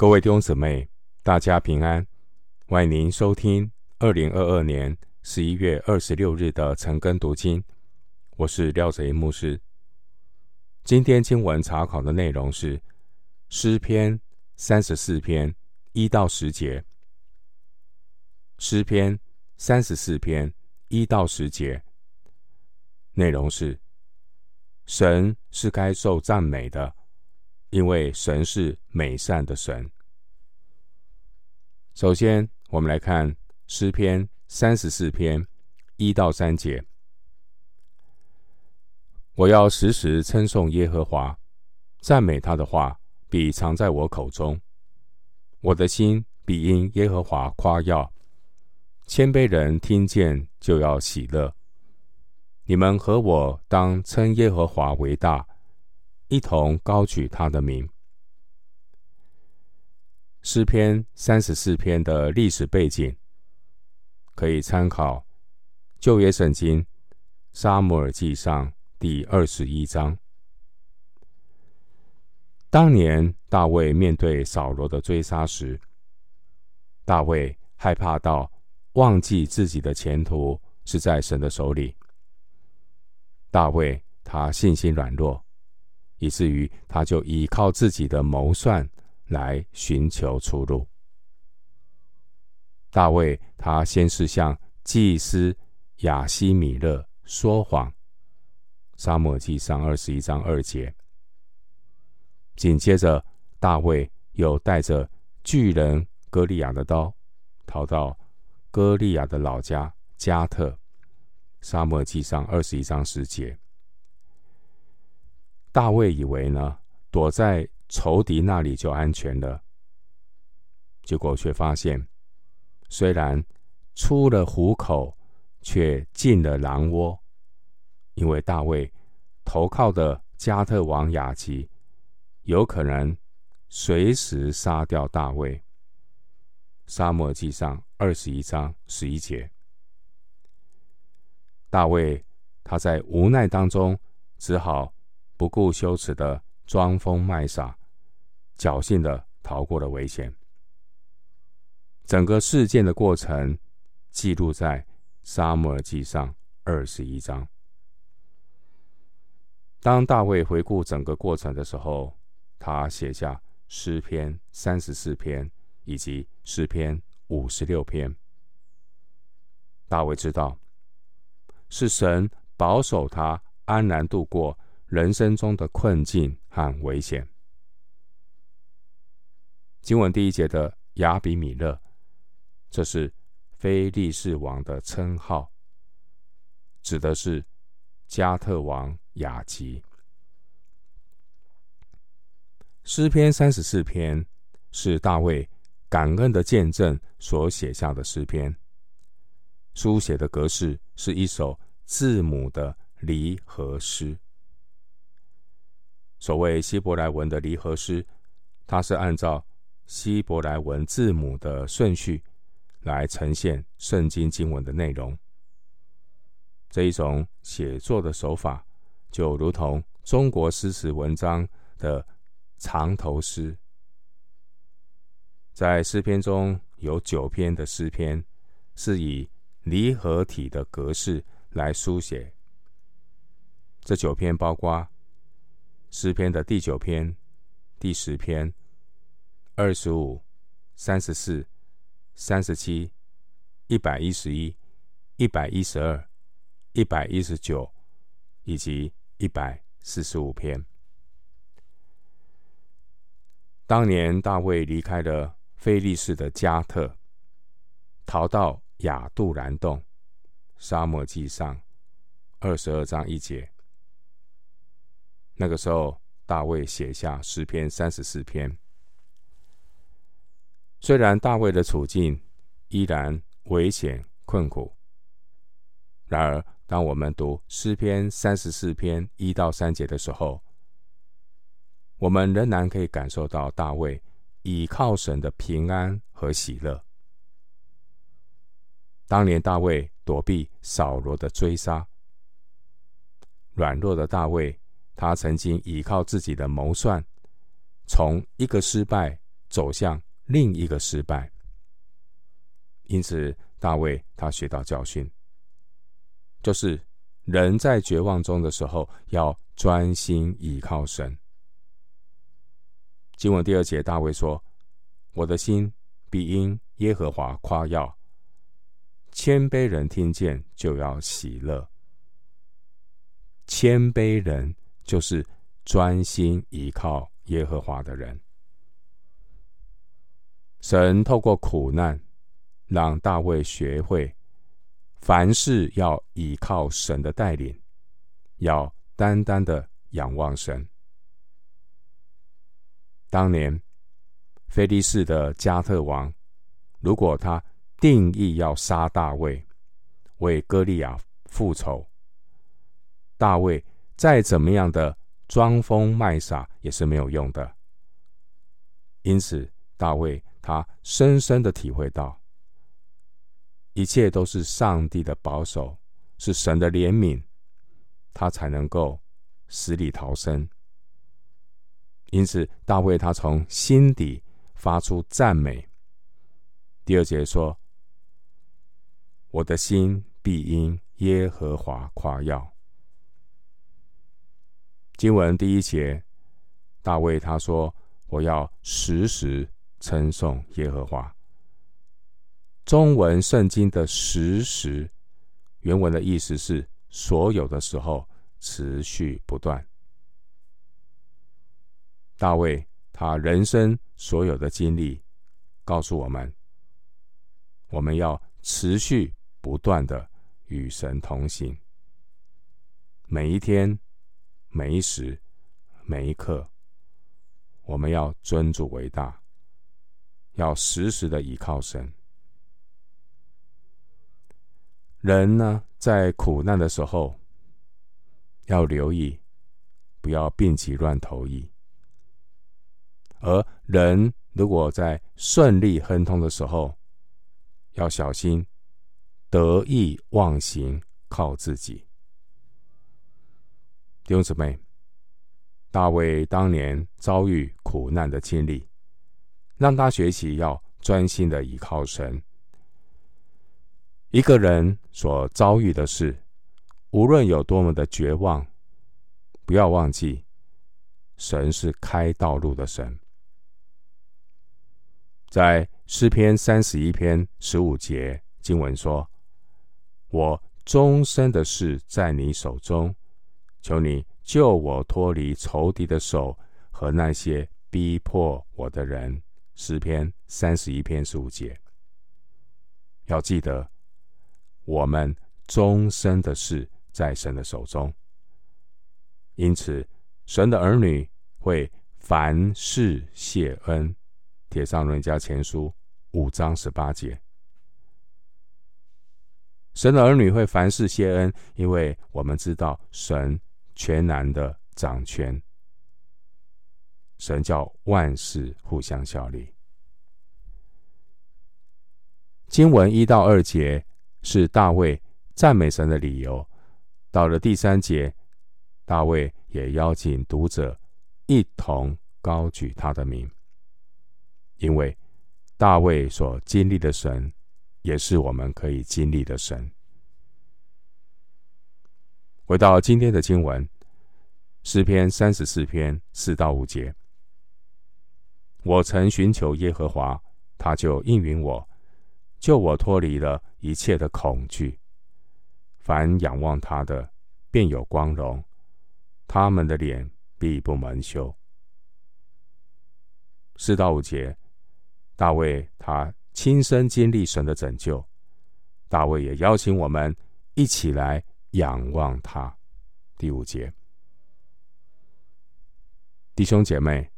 各位弟兄姊妹，大家平安，欢迎您收听2022年11月26日的晨更读经，我是廖哲一牧师。今天经文查考的内容是诗篇34篇1到10节。诗篇34篇1到10节内容是：神是该受赞美的，因为神是美善的神。首先，我们来看诗篇34篇1到3节。我要时时称颂耶和华，赞美他的话必藏在我口中。我的心必因耶和华夸耀，谦卑人听见就要喜乐。你们和我当称耶和华为大，一同高举他的名。诗篇34篇的历史背景可以参考旧约圣经撒母耳记上第21章。当年大卫面对扫罗的追杀时，大卫害怕到忘记自己的前途是在神的手里。大卫他信心软弱，以至于他就依靠自己的谋算来寻求出路。大卫他先是向祭司亚希米勒说谎，撒母耳记上21章2节。紧接着大卫又带着巨人歌利亚的刀逃到歌利亚的老家加特，撒母耳记上21章10节。大卫以为呢，躲在仇敌那里就安全了，结果却发现，虽然出了虎口，却进了狼窝，因为大卫投靠的加特王亚吉，有可能随时杀掉大卫。撒母耳记上21章11节。大卫他在无奈当中，只好不顾羞耻的装疯卖傻，侥幸的逃过了危险。整个事件的过程记录在撒母耳记上21章。当大卫回顾整个过程的时候，他写下诗篇34篇以及诗篇56篇。大卫知道，是神保守他安然度过人生中的困境和危险。经文第一节的亚比米勒，这是非利士王的称号，指的是加特王雅吉。诗篇34篇是大卫感恩的见证所写下的诗篇，书写的格式是一首字母的离合诗。所谓希伯来文的离合诗，它是按照希伯来文字母的顺序来呈现圣经经文的内容。这一种写作的手法，就如同中国诗词文章的藏头诗。在诗篇中有9篇的诗篇是以离合体的格式来书写。这9篇包括诗篇的第9篇、第10篇、25、34、37、111、112、119以及145篇。当年大卫离开了非利士的加特，逃到亚杜兰洞，撒母耳记上22章1节。那个时候大卫写下诗篇34篇。虽然大卫的处境依然危险困苦，然而当我们读诗篇34篇1到3节的时候，我们仍然可以感受到大卫倚靠神的平安和喜乐。当年大卫躲避扫罗的追杀，软弱的大卫他曾经依靠自己的谋算，从一个失败走向另一个失败。因此大卫他学到教训，就是人在绝望中的时候要专心倚靠神。经文第二节，大卫说，我的心必因耶和华夸耀，谦卑人听见就要喜乐。谦卑人就是专心倚靠耶和华的人。神透过苦难让大卫学会凡事要倚靠神的带领，要单单的仰望神。当年非利士的加特王，如果他定义要杀大卫，为歌利亚复仇，大卫再怎么样的装疯卖傻也是没有用的。因此大卫他深深的体会到，一切都是上帝的保守，是神的怜悯，他才能够死里逃生。因此大卫他从心底发出赞美。第二节说，我的心必因耶和华夸耀。经文第一节，大卫他说，我要时时称颂耶和华。中文圣经的时时原文的意思是所有的时候，持续不断。大卫他人生所有的经历告诉我们，我们要持续不断的与神同行，每一天每一时每一刻，我们要尊主为大，要时时的倚靠神。人呢，在苦难的时候要留意，不要病急乱投医。而人如果在顺利亨通的时候，要小心得意忘形，靠自己。弟兄姊妹，大卫当年遭遇苦难的经历，让他学习要专心的倚靠神。一个人所遭遇的事，无论有多么的绝望，不要忘记，神是开道路的神。在诗篇31篇15节经文说，我终身的事在你手中，求你救我脱离仇敌的手和那些逼迫我的人。诗篇31篇15节。要记得，我们终身的事在神的手中，因此神的儿女会凡事谢恩。帖撒罗尼迦前书5章18节。神的儿女会凡事谢恩，因为我们知道神全然的掌权，神叫万事互相效力。经文1到2节是大卫赞美神的理由，到了第3节，大卫也邀请读者一同高举他的名，因为大卫所经历的神也是我们可以经历的神。回到今天的经文，诗篇34篇4到5节，我曾寻求耶和华，他就应允我，救我脱离了一切的恐惧。凡仰望他的便有光荣，他们的脸必不蒙羞。4到5节，大卫他亲身经历神的拯救，大卫也邀请我们一起来仰望他。第5节，弟兄姐妹，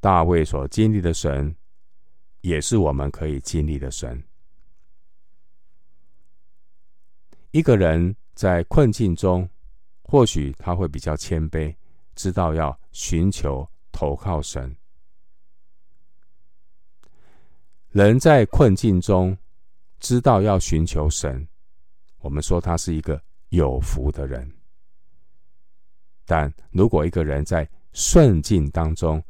大卫所经历的神也是我们可以经历的神。一个人在困境中，或许他会比较谦卑，知道要寻求投靠神。人在困境中知道要寻求神，我们说他是一个有福的人。但如果一个人在顺境当中，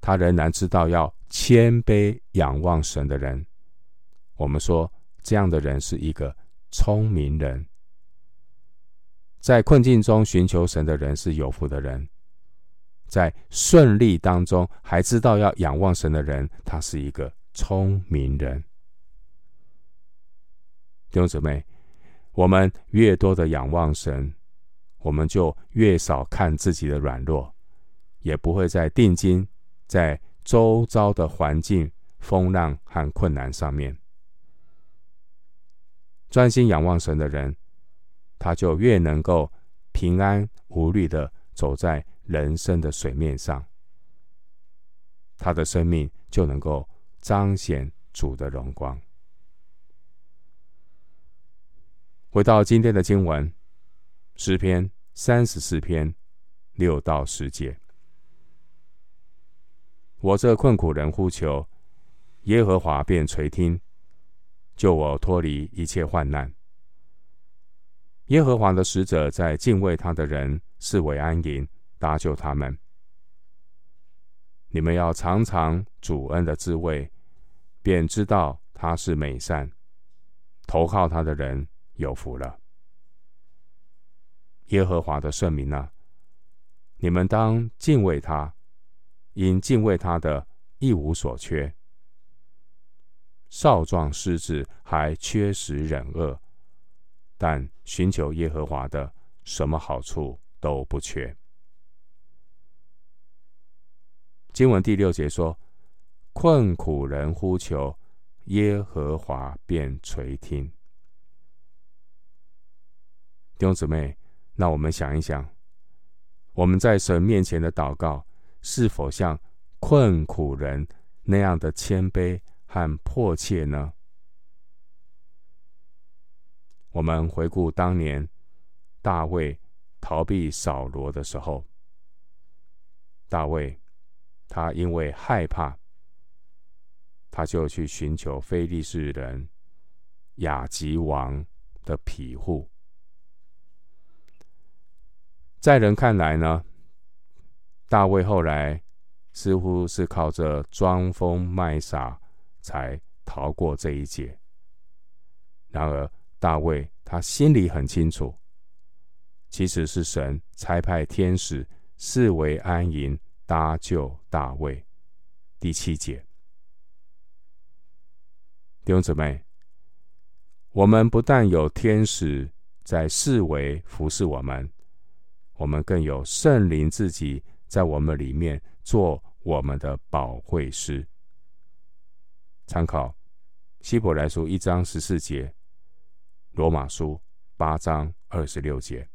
他仍然知道要谦卑仰望神的人，我们说这样的人是一个聪明人。在困境中寻求神的人是有福的人，在顺利当中还知道要仰望神的人，他是一个聪明人。弟兄姊妹，我们越多的仰望神，我们就越少看自己的软弱，也不会在定睛在周遭的环境、风浪和困难上面。专心仰望神的人，他就越能够平安无虑地走在人生的水面上，他的生命就能够彰显主的荣光。回到今天的经文，诗篇34篇6到10节，我这困苦人呼求，耶和华便垂听，救我脱离一切患难。耶和华的使者在敬畏他的人视为安营，搭救他们。你们要尝尝主恩的滋味，便知道他是美善，投靠他的人有福了。耶和华的圣民啊，你们当敬畏他，因敬畏他的一无所缺。少壮狮子还缺食忍饿，但寻求耶和华的，什么好处都不缺。经文第6节说，困苦人呼求，耶和华便垂听。弟兄姊妹，那我们想一想，我们在神面前的祷告是否像困苦人那样的谦卑和迫切呢？我们回顾当年大卫逃避扫罗的时候，大卫他因为害怕，他就去寻求非利士人亚吉王的庇护。在人看来呢，大卫后来似乎是靠着装疯卖傻才逃过这一劫。然而大卫他心里很清楚，其实是神差派天使视为安营，搭救大卫。第7节，弟兄姊妹，我们不但有天使在视为服侍我们，我们更有圣灵自己在我们里面做我们的保惠师。参考希伯来书1章14节，罗马书8章26节。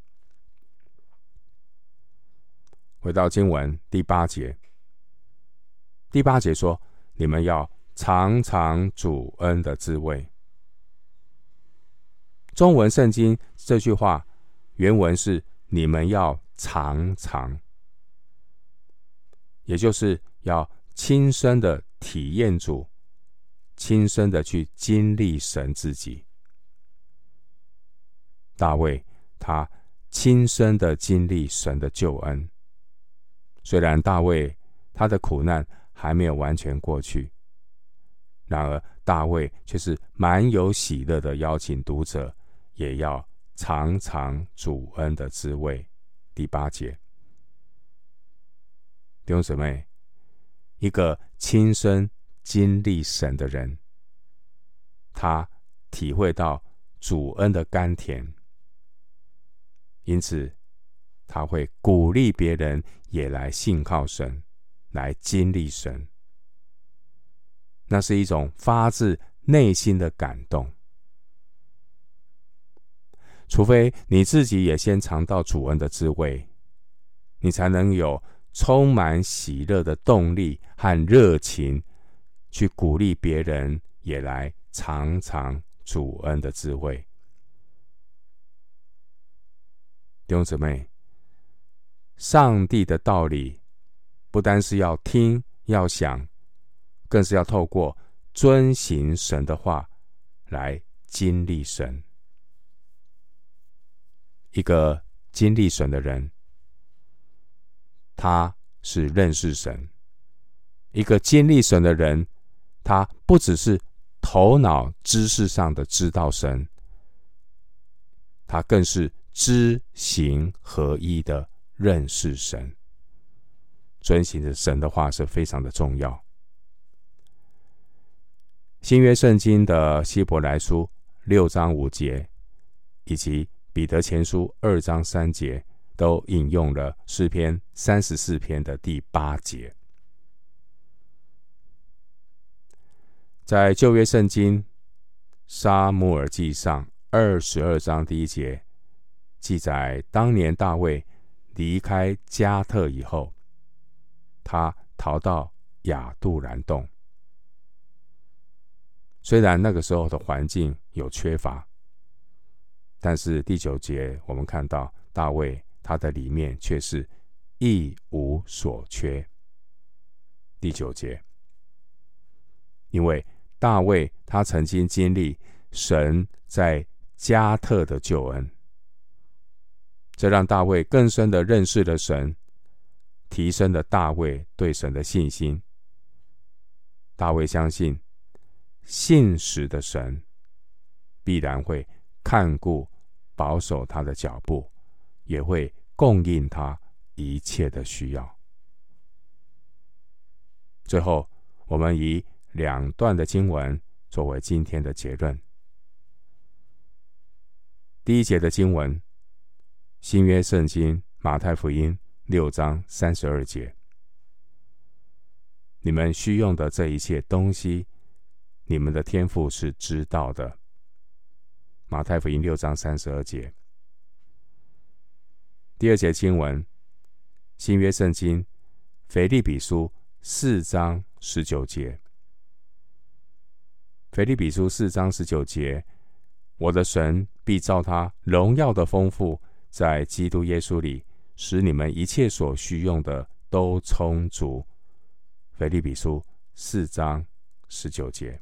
回到经文第8节，第8节说，你们要尝尝主恩的滋味。中文圣经这句话原文是你们要尝尝，也就是要亲身的体验主，亲身的去经历神自己。大卫他亲身的经历神的救恩，虽然大卫他的苦难还没有完全过去，然而大卫却是满有喜乐的邀请读者也要尝尝主恩的滋味。第8节，弟兄姊妹，一个亲身经历神的人，他体会到主恩的甘甜，因此他会鼓励别人也来信靠神，来经历神。那是一种发自内心的感动。除非你自己也先尝到主恩的滋味，你才能有充满喜乐的动力和热情，去鼓励别人也来尝尝主恩的滋味。弟兄姊妹，上帝的道理不单是要听要想，更是要透过遵行神的话来经历神。一个经历神的人，他是认识神，一个经历神的人，他不只是头脑知识上的知道神，他更是知行合一的认识神。遵行着神的话是非常的重要。新约圣经的希伯来书6章5节以及彼得前书2章3节都引用了诗篇34篇的第8节。在旧约圣经撒母耳记上22章第1节记载，当年大卫离开加特以后，他逃到亚杜兰洞。虽然那个时候的环境有缺乏，但是第9节我们看到大卫他的里面却是一无所缺。第9节，因为大卫他曾经经历神在加特的救恩，这让大卫更深的认识了神，提升了大卫对神的信心。大卫相信信实的神必然会看顾保守他的脚步，也会供应他一切的需要。最后我们以2段的经文作为今天的结论。第1节的经文，新约圣经马太福音6章32节，你们需用的这一切东西，你们的天父是知道的。马太福音6章32节。第2节经文，新约圣经腓立比书4章19节。腓立比书4章19节，我的神必照他荣耀的丰富，在基督耶稣里，使你们一切所需用的都充足。腓立比书4章19节。